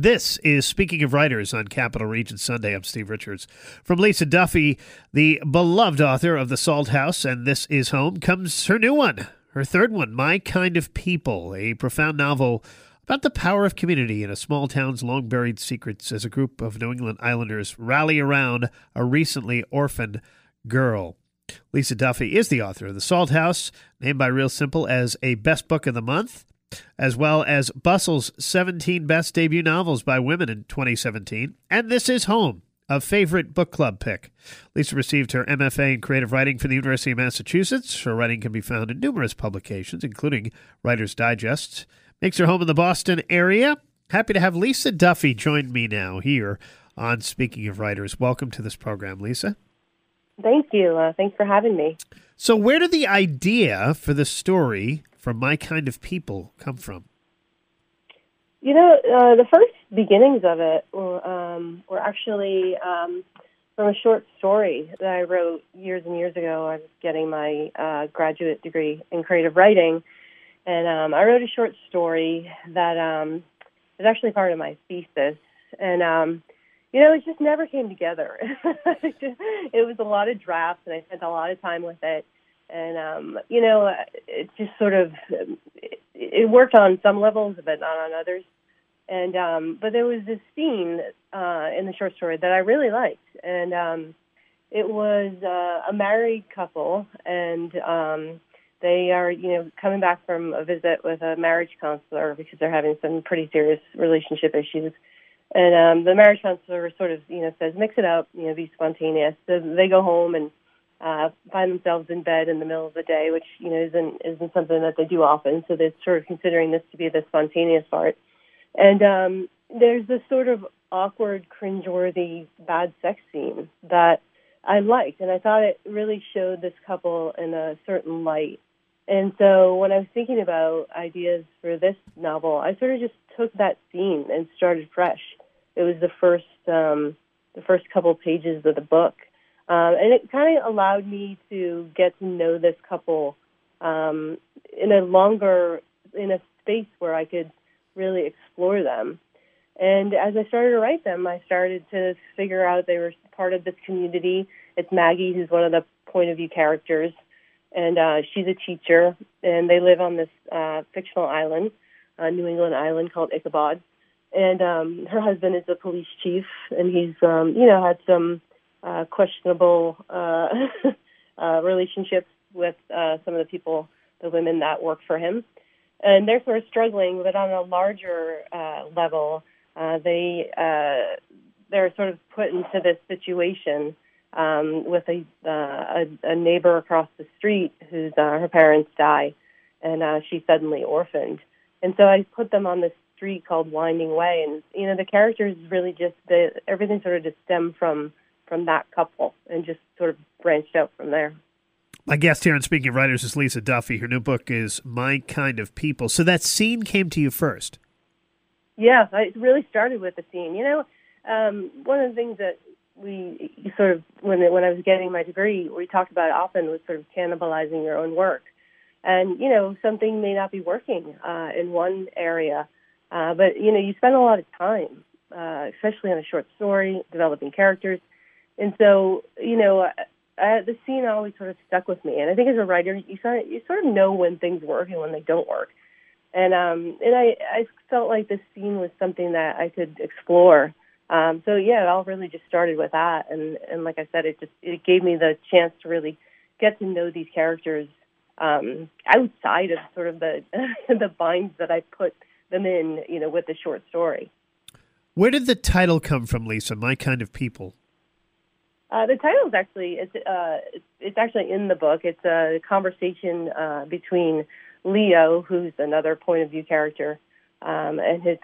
This is Speaking of Writers on Capital Region Sunday. I'm Steve Richards. From Lisa Duffy, the beloved author of The Salt House and This Is Home, comes her new one, her third one, My Kind of People, a profound novel about the power of community and a small town's long-buried secrets as a group of New England islanders rally around a recently orphaned girl. Lisa Duffy is the author of The Salt House, named by Real Simple as a Best Book of the Month, as well as Bustle's 17 Best Debut Novels by Women in 2017, and This Is Home, a favorite book club pick. Lisa received her MFA in creative writing from the University of Massachusetts. Her writing can be found in numerous publications, including Writer's Digest. Makes her home in the Boston area. Happy to have Lisa Duffy join me now here on Speaking of Writers. Welcome to this program, Lisa. Thank you. Thanks for having me. So where did the idea for the story from My Kind of People come from? You know, the first beginnings of it were actually from a short story that I wrote years and years ago. I was getting my graduate degree in creative writing, and I wrote a short story that was actually part of my thesis, and you know, it just never came together. It was a lot of drafts, and I spent a lot of time with it. And, you know, it just sort of, it worked on some levels, but not on others. And, but there was this scene in the short story that I really liked. And it was a married couple, and they are, you know, coming back from a visit with a marriage counselor because they're having some pretty serious relationship issues. And the marriage counselor sort of, you know, says, mix it up, you know, be spontaneous. So they go home and find themselves in bed in the middle of the day, which, you know, isn't something that they do often. So they're sort of considering this to be the spontaneous part. And there's this sort of awkward, cringeworthy, bad sex scene that I liked. And I thought it really showed this couple in a certain light. And so when I was thinking about ideas for this novel, I sort of just took that scene and started fresh. It was the first couple pages of the book, and it kind of allowed me to get to know this couple in a space where I could really explore them. And as I started to write them, I started to figure out they were part of this community. It's Maggie, who's one of the point of view characters, and she's a teacher, and they live on this fictional island, a New England island called Ichabod. And her husband is a police chief, and he's, you know, had some questionable relationships with some of the women that work for him. And they're sort of struggling, but on a larger level, they're sort of put into this situation with a neighbor across the street whose her parents die, and she's suddenly orphaned. And so I put them on this street called Winding Way, and you know the characters really just everything sort of just stemmed from that couple, and just sort of branched out from there. My guest here on Speaking of Writers is Lisa Duffy. Her new book is My Kind of People. So that scene came to you first. Yeah, it really started with the scene. You know, one of the things that we sort of when I was getting my degree, we talked about often was sort of cannibalizing your own work. And, you know, something may not be working in one area, but, you know, you spend a lot of time, especially on a short story, developing characters. And so, you know, the scene always sort of stuck with me. And I think as a writer, you sort of know when things work and when they don't work. And I felt like this scene was something that I could explore. So, yeah, it all really just started with that. And like I said, it gave me the chance to really get to know these characters outside of sort of the binds that I put them in, you know, with the short story. Where did the title come from, Lisa? My Kind of People. The title is actually it's actually in the book. It's a conversation between Leo, who's another point of view character, and his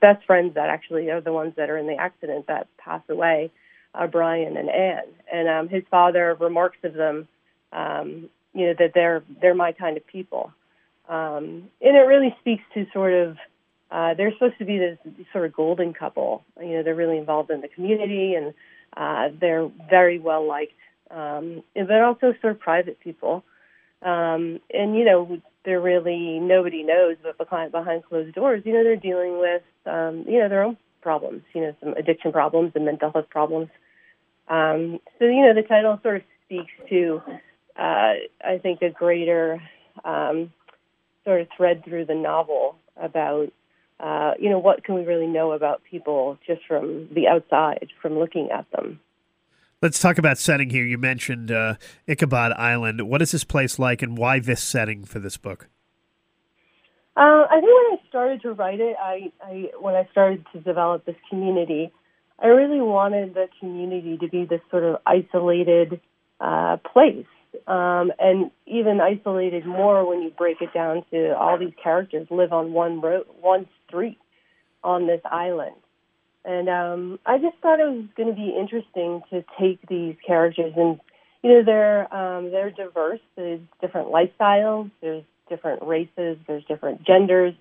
best friends that actually are the ones that are in the accident that pass away, are Brian and Anne. And his father remarks of them. You know, that they're my kind of people. And it really speaks to sort of, they're supposed to be this sort of golden couple. You know, they're really involved in the community, and they're very well liked, but also sort of private people. And, you know, they're really, nobody knows but the client behind closed doors, you know, they're dealing with, you know, their own problems, you know, some addiction problems and mental health problems. So, you know, the title sort of speaks to, I think, a greater sort of thread through the novel about, you know, what can we really know about people just from the outside, from looking at them. Let's talk about setting here. You mentioned Ichabod Island. What is this place like, and why this setting for this book? I think when I started to write it, when I started to develop this community, I really wanted the community to be this sort of isolated place, and even isolated more when you break it down to all these characters live on one road, one street on this island. And I just thought it was going to be interesting to take these characters, and you know they're diverse. There's different lifestyles, there's different races, there's different genders.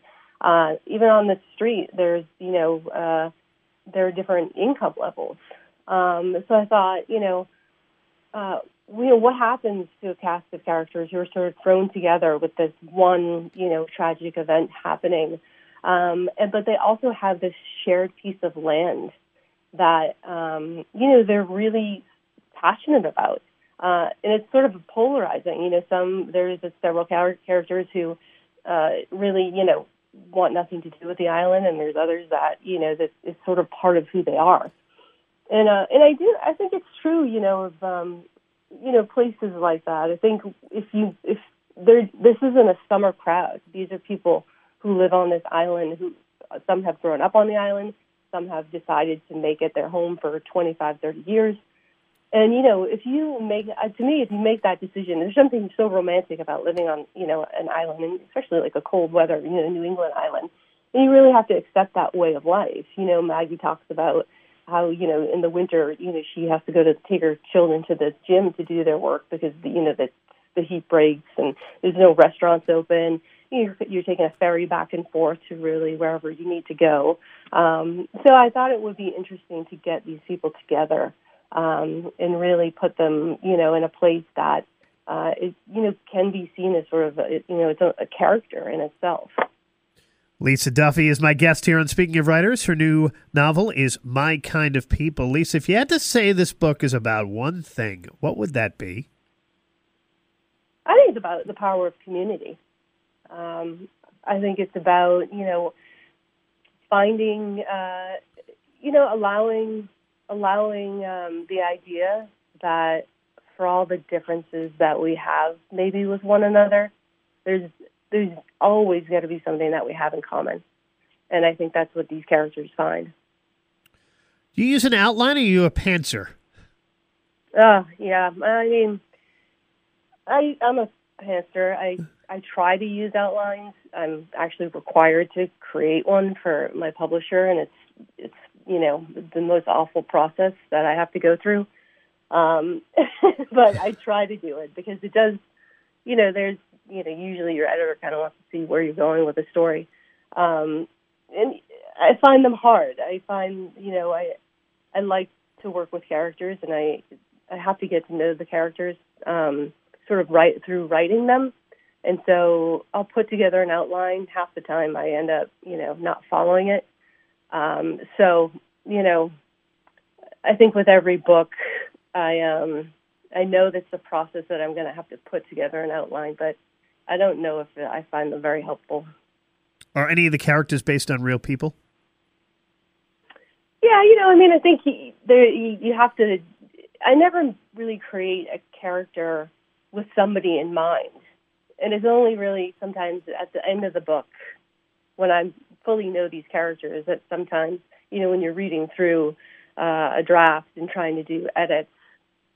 Even on the street, there's there are different income levels. So I thought, what happens to a cast of characters who are sort of thrown together with this one, tragic event happening. But they also have this shared piece of land that, they're really passionate about. And it's sort of polarizing. There's several characters who really, want nothing to do with the island, and there's others that, that is sort of part of who they are. And I think it's true, of, places like that. I think if this isn't a summer crowd, these are people who live on this island, who some have grown up on the island, some have decided to make it their home for 25, 30 years. And, if you make that decision, there's something so romantic about living on, an island, and especially like a cold weather, New England island. And you really have to accept that way of life. Maggie talks about how, in the winter, she has to take her children to the gym to do their work because, the heat breaks and there's no restaurants open. You're taking a ferry back and forth to really wherever you need to go. So I thought it would be interesting to get these people together and really put them, in a place that, can be seen as sort of, it's a character in itself. Lisa Duffy is my guest here on Speaking of Writers. Her new novel is My Kind of People. Lisa, if you had to say this book is about one thing, what would that be? I think it's about the power of community. I think it's about, finding, allowing the idea that for all the differences that we have maybe with one another, there's always got to be something that we have in common. And I think that's what these characters find. Do you use an outline, or are you a pantser? Yeah. I mean, I'm a pantser. I try to use outlines. I'm actually required to create one for my publisher, and it's the most awful process that I have to go through. But I try to do it because it does, usually your editor kind of wants to see where you're going with a story. And I find them hard. I find, I like to work with characters, and I have to get to know the characters sort of right through writing them. And so I'll put together an outline. Half the time I end up, not following it. I think with every book, I know that's a process that I'm going to have to put together an outline, but I don't know if I find them very helpful. Are any of the characters based on real people? Yeah, I think you have to. I never really create a character with somebody in mind. And it's only really sometimes at the end of the book when I fully know these characters that sometimes, when you're reading through a draft and trying to do edits,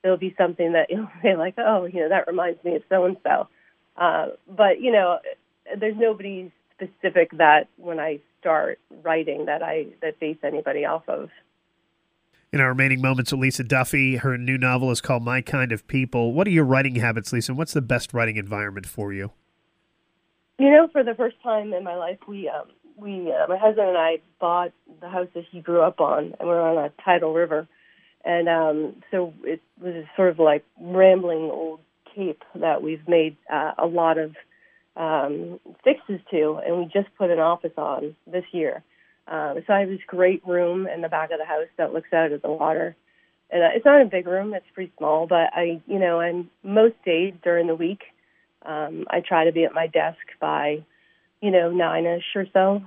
there'll be something that you'll say like, oh, that reminds me of so-and-so. But, there's nobody specific that when I start writing that I base anybody off of. In our remaining moments with Lisa Duffy, her new novel is called My Kind of People. What are your writing habits, Lisa, and what's the best writing environment for you? For the first time in my life, we my husband and I bought the house that he grew up on, and we're on a tidal river. And so it was sort of like rambling old cape that we've made a lot of fixes to, and we just put an office on this year. So I have this great room in the back of the house that looks out at the water. And it's not a big room, it's pretty small, but I'm most days during the week, I try to be at my desk by, 9-ish or so.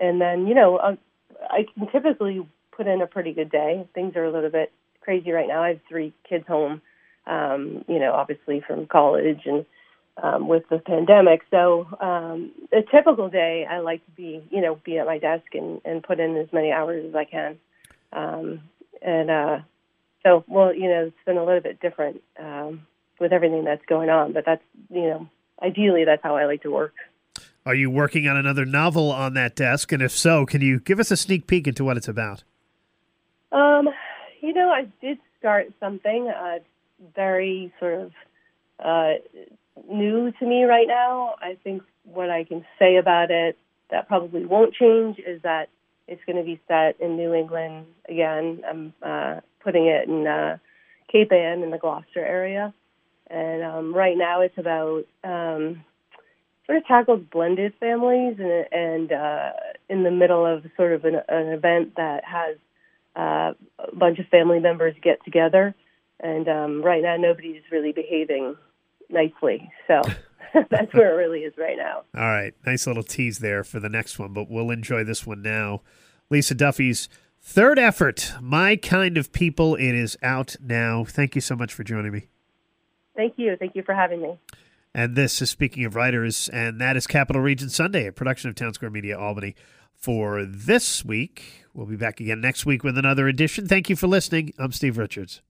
And then, I can typically put in a pretty good day. Things are a little bit crazy right now. I have 3 kids home, obviously from college and with the pandemic. So a typical day, I like to be at my desk and put in as many hours as I can. It's been a little bit different with everything that's going on, but that's, ideally that's how I like to work. Are you working on another novel on that desk? And if so, can you give us a sneak peek into what it's about? I did start something very sort of new to me right now. I think what I can say about it that probably won't change is that it's going to be set in New England again. I'm putting it in Cape Ann in the Gloucester area. And right now it's about sort of tackles blended families and in the middle of sort of an event that has a bunch of family members get together. And right now nobody's really behaving nicely. So that's where it really is right now. All right. Nice little tease there for the next one, but we'll enjoy this one now. Lisa Duffy's third effort, My Kind of People. It is out now. Thank you so much for joining me. Thank you. Thank you for having me. And this is Speaking of Writers, and that is Capital Region Sunday, a production of Town Square Media Albany for this week. We'll be back again next week with another edition. Thank you for listening. I'm Steve Richards.